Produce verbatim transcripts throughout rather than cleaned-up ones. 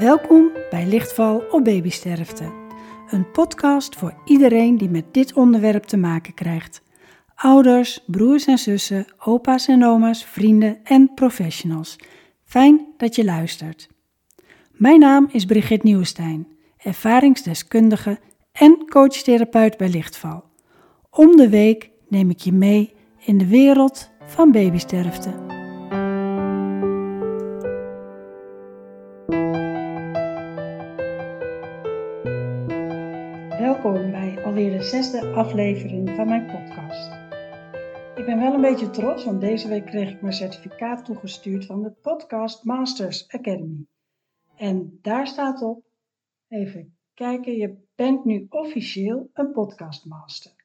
Welkom bij Lichtval op babysterfte. Een podcast voor iedereen die met dit onderwerp te maken krijgt. Ouders, broers en zussen, opa's en oma's, vrienden en professionals. Fijn dat je luistert. Mijn naam is Brigitte Nieuwstein, ervaringsdeskundige en coachtherapeut bij Lichtval. Om de week neem ik je mee in de wereld van babysterfte. Welkom bij alweer de zesde aflevering van mijn podcast. Ik ben wel een beetje trots, want deze week kreeg ik mijn certificaat toegestuurd van de Podcast Masters Academy. En daar staat op, even kijken, je bent nu officieel een podcastmaster.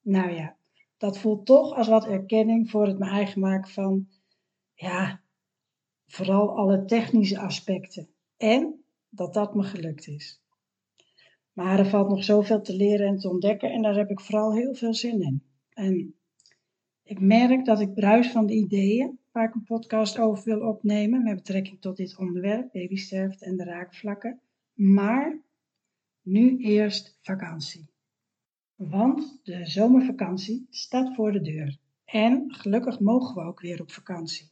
Nou ja, dat voelt toch als wat erkenning voor het me eigen maken van, ja, vooral alle technische aspecten. En dat dat me gelukt is. Maar er valt nog zoveel te leren en te ontdekken en daar heb ik vooral heel veel zin in. En ik merk dat ik bruis van de ideeën waar ik een podcast over wil opnemen met betrekking tot dit onderwerp, babysterfte en de raakvlakken. Maar nu eerst vakantie. Want de zomervakantie staat voor de deur. En gelukkig mogen we ook weer op vakantie.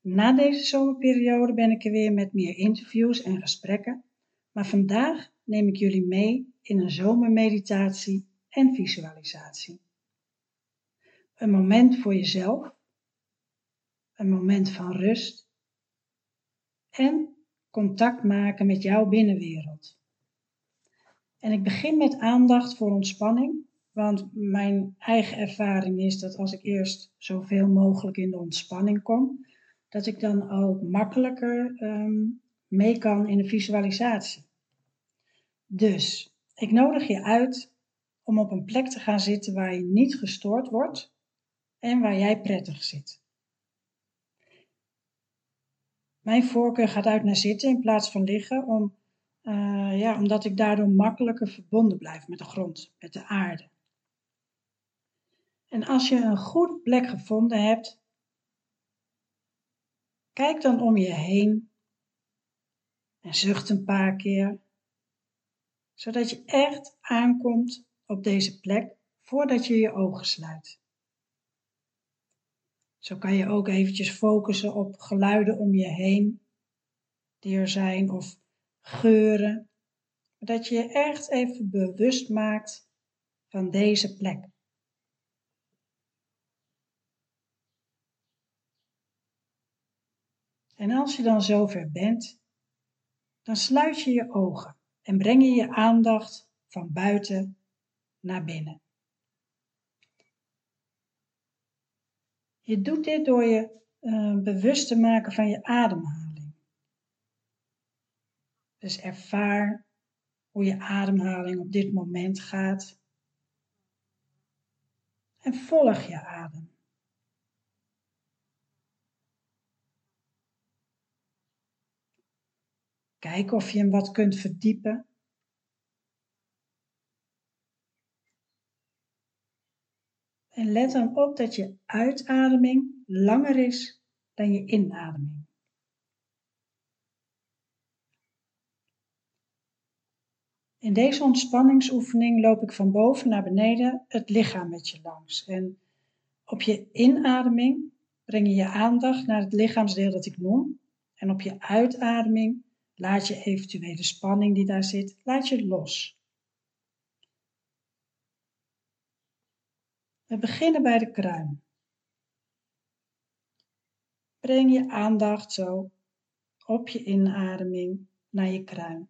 Na deze zomerperiode ben ik er weer met meer interviews en gesprekken. Maar vandaag neem ik jullie mee in een zomermeditatie en visualisatie. Een moment voor jezelf, een moment van rust en contact maken met jouw binnenwereld. En ik begin met aandacht voor ontspanning, want mijn eigen ervaring is dat als ik eerst zoveel mogelijk in de ontspanning kom, dat ik dan ook makkelijker um, mee kan in de visualisatie. Dus, ik nodig je uit om op een plek te gaan zitten waar je niet gestoord wordt en waar jij prettig zit. Mijn voorkeur gaat uit naar zitten in plaats van liggen, om, uh, ja, omdat ik daardoor makkelijker verbonden blijf met de grond, met de aarde. En als je een goede plek gevonden hebt, kijk dan om je heen en zucht een paar keer, zodat je echt aankomt op deze plek voordat je je ogen sluit. Zo kan je ook eventjes focussen op geluiden om je heen die er zijn of geuren. Dat je je echt even bewust maakt van deze plek. En als je dan zover bent, dan sluit je je ogen. En breng je je aandacht van buiten naar binnen. Je doet dit door je uh, bewust te maken van je ademhaling. Dus ervaar hoe je ademhaling op dit moment gaat. En volg je adem. Kijk of je hem wat kunt verdiepen. En let dan op dat je uitademing langer is dan je inademing. In deze ontspanningsoefening loop ik van boven naar beneden het lichaam met je langs. En op je inademing breng je je aandacht naar het lichaamsdeel dat ik noem. En op je uitademing laat je eventuele spanning die daar zit, laat je los. We beginnen bij de kruin. Breng je aandacht zo op je inademing naar je kruin.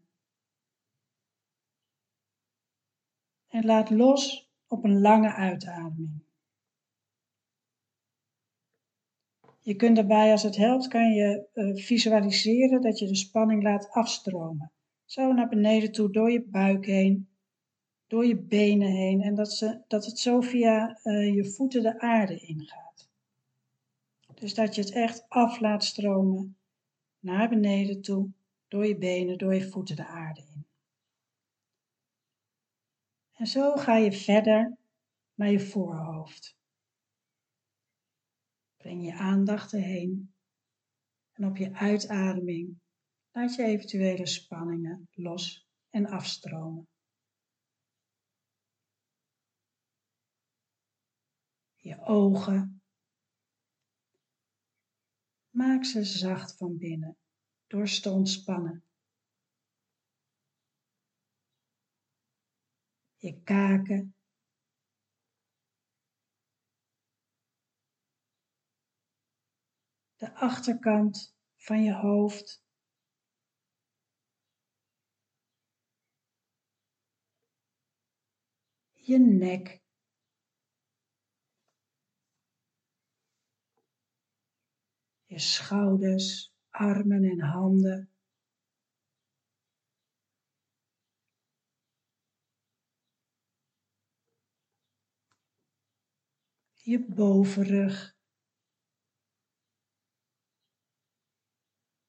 En laat los op een lange uitademing. Je kunt daarbij, als het helpt, kan je visualiseren dat je de spanning laat afstromen. Zo naar beneden toe, door je buik heen, door je benen heen. En dat, ze, dat het zo via uh, je voeten de aarde ingaat. Dus dat je het echt af laat stromen, naar beneden toe, door je benen, door je voeten de aarde in. En zo ga je verder naar je voorhoofd. Breng je aandacht erheen en op je uitademing Laat je eventuele spanningen los en afstromen. Je ogen. Maak ze zacht van binnen door ze te ontspannen. Je kaken. De achterkant van je hoofd. Je nek. Je schouders, armen en handen. Je bovenrug.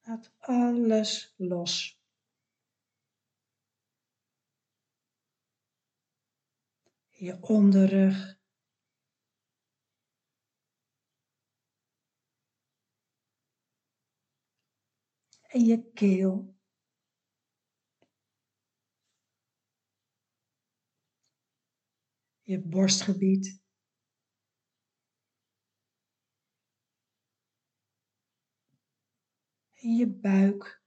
Laat alles los. Je onderrug. En je keel. Je borstgebied. En je buik.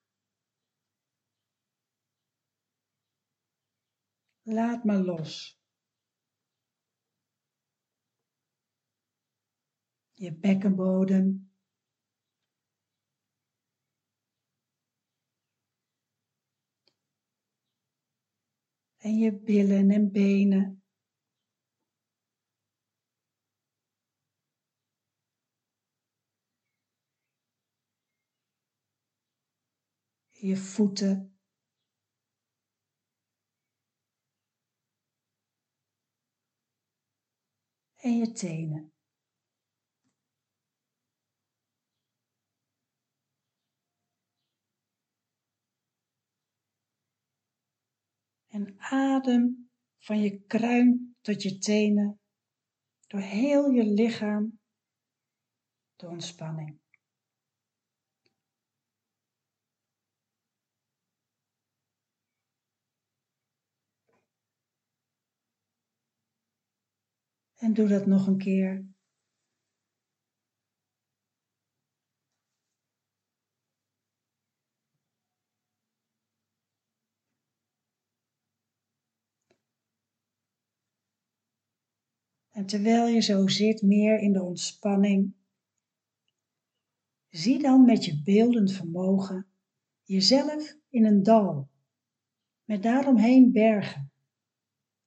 Laat maar los. Je bekkenbodem. En je billen en benen. Je voeten. En je tenen. En adem van je kruin tot je tenen, door heel je lichaam, de ontspanning. En doe dat nog een keer. En terwijl je zo zit, meer in de ontspanning, zie dan met je beeldend vermogen jezelf in een dal, met daaromheen bergen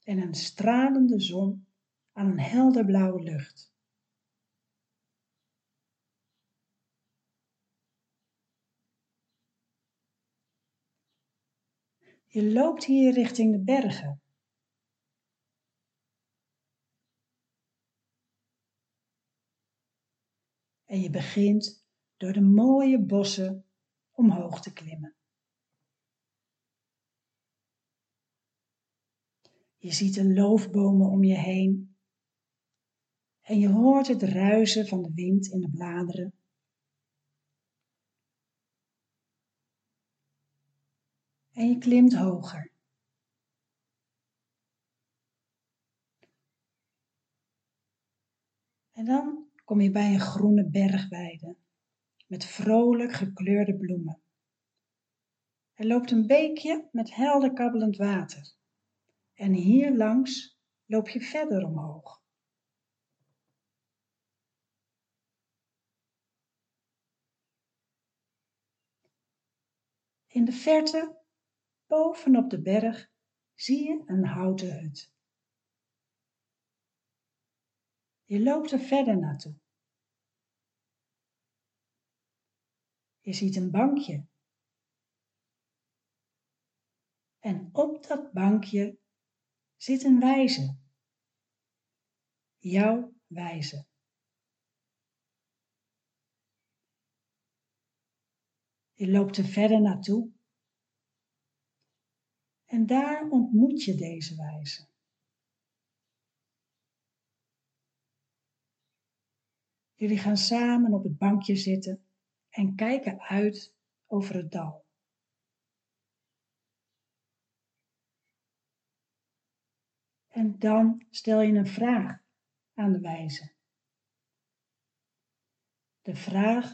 en een stralende zon aan een helder blauwe lucht. Je loopt hier richting de bergen. En je begint door de mooie bossen omhoog te klimmen. Je ziet de loofbomen om je heen. En je hoort het ruisen van de wind in de bladeren. En je klimt hoger. En dan kom je bij een groene bergweide met vrolijk gekleurde bloemen. Er loopt een beekje met helder kabbelend water. En hier langs loop je verder omhoog. In de verte, bovenop de berg, zie je een houten hut. Je loopt er verder naartoe. Je ziet een bankje. En op dat bankje zit een wijze. Jouw wijze. Je loopt er verder naartoe. En daar ontmoet je deze wijze. Jullie gaan samen op het bankje zitten en kijken uit over het dal. en dan stel je een vraag aan de wijze. De vraag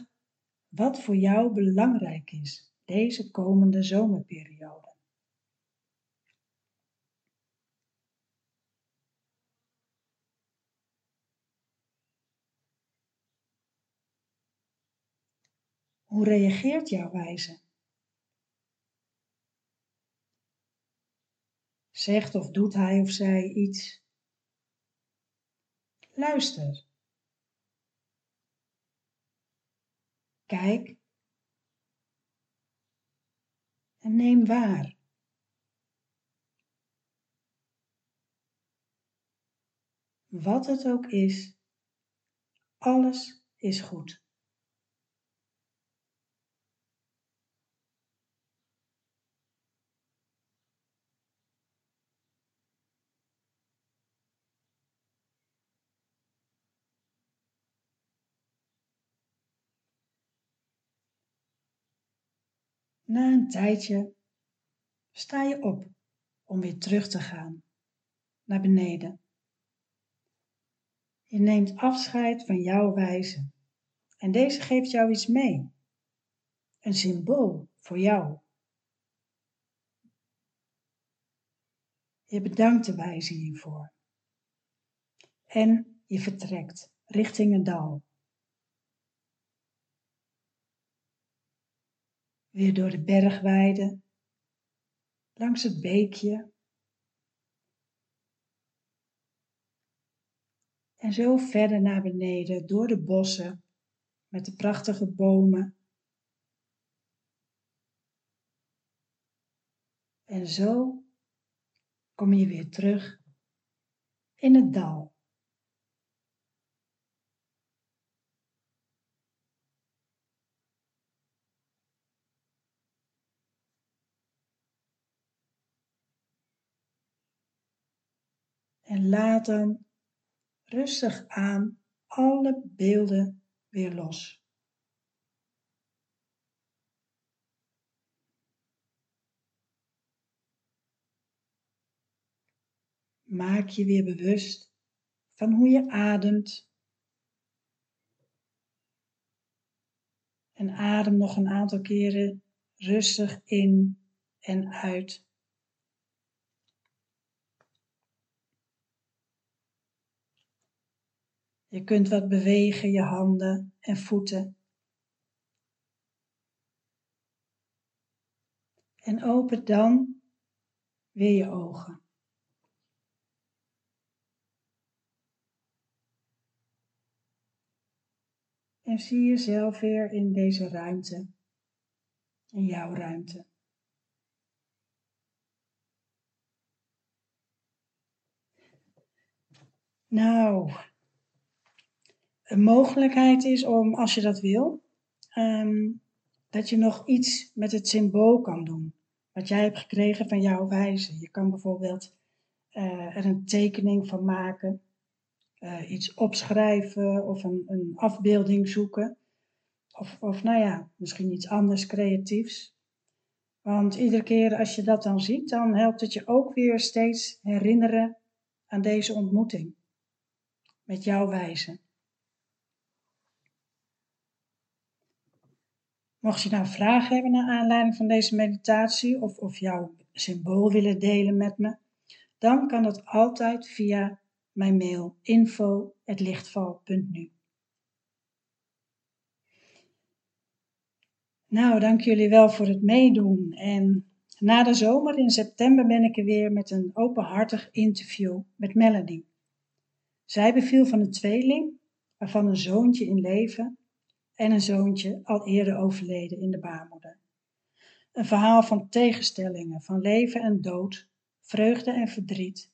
wat voor jou belangrijk is deze komende zomerperiode. Hoe reageert jouw wijze? Zegt of doet hij of zij iets? Luister. Kijk. En neem waar. Wat het ook is, alles is goed. Na een tijdje sta je op om weer terug te gaan, naar beneden. Je neemt afscheid van jouw wijze en deze geeft jou iets mee, een symbool voor jou. Je bedankt de wijze hiervoor en je vertrekt richting een dal. Weer door de bergweide, langs het beekje. En zo verder naar beneden, door de bossen, met de prachtige bomen. En zo kom je weer terug in het dal. En laat dan rustig aan alle beelden weer los. Maak je weer bewust van hoe je ademt. En adem nog een aantal keren rustig in en uit. Je kunt wat bewegen, je handen en voeten. En open dan weer je ogen. En zie jezelf weer in deze ruimte, in jouw ruimte. Nou... Een mogelijkheid is om, als je dat wil, um, dat je nog iets met het symbool kan doen. Wat jij hebt gekregen van jouw wijze. Je kan bijvoorbeeld uh, er een tekening van maken. Uh, iets opschrijven of een, een afbeelding zoeken. Of, of nou ja, misschien iets anders creatiefs. Want iedere keer als je dat dan ziet, dan helpt het je ook weer steeds herinneren aan deze ontmoeting. Met jouw wijze. Mocht je nou vragen hebben naar aanleiding van deze meditatie of, of jouw symbool willen delen met me, dan kan dat altijd via mijn mail info at lichtval punt n u. Nou, dank jullie wel voor het meedoen. En na de zomer in september ben ik er weer met een openhartig interview met Melody. Zij beviel van een tweeling, waarvan een zoontje in leven... en een zoontje al eerder overleden in de baarmoeder. Een verhaal van tegenstellingen, van leven en dood, vreugde en verdriet,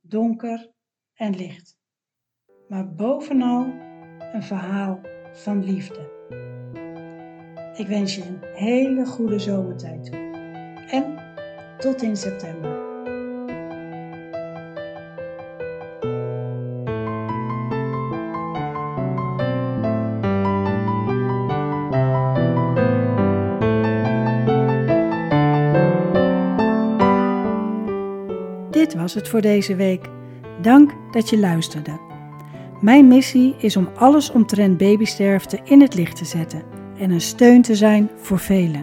donker en licht. Maar bovenal een verhaal van liefde. Ik wens je een hele goede zomertijd toe. En tot in september. Dit was het voor deze week. Dank dat je luisterde. Mijn missie is om alles omtrent babysterfte in het licht te zetten en een steun te zijn voor velen.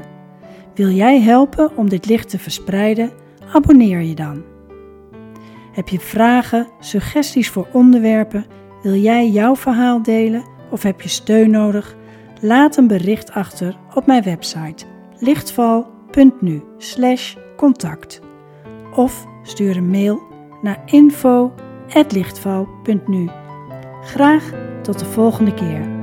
Wil jij helpen om dit licht te verspreiden? Abonneer je dan. Heb je vragen, suggesties voor onderwerpen? Wil jij jouw verhaal delen of heb je steun nodig? Laat een bericht achter op mijn website lichtval.nu slash contact of stuur een mail naar info at lichtval punt n u. Graag tot de volgende keer.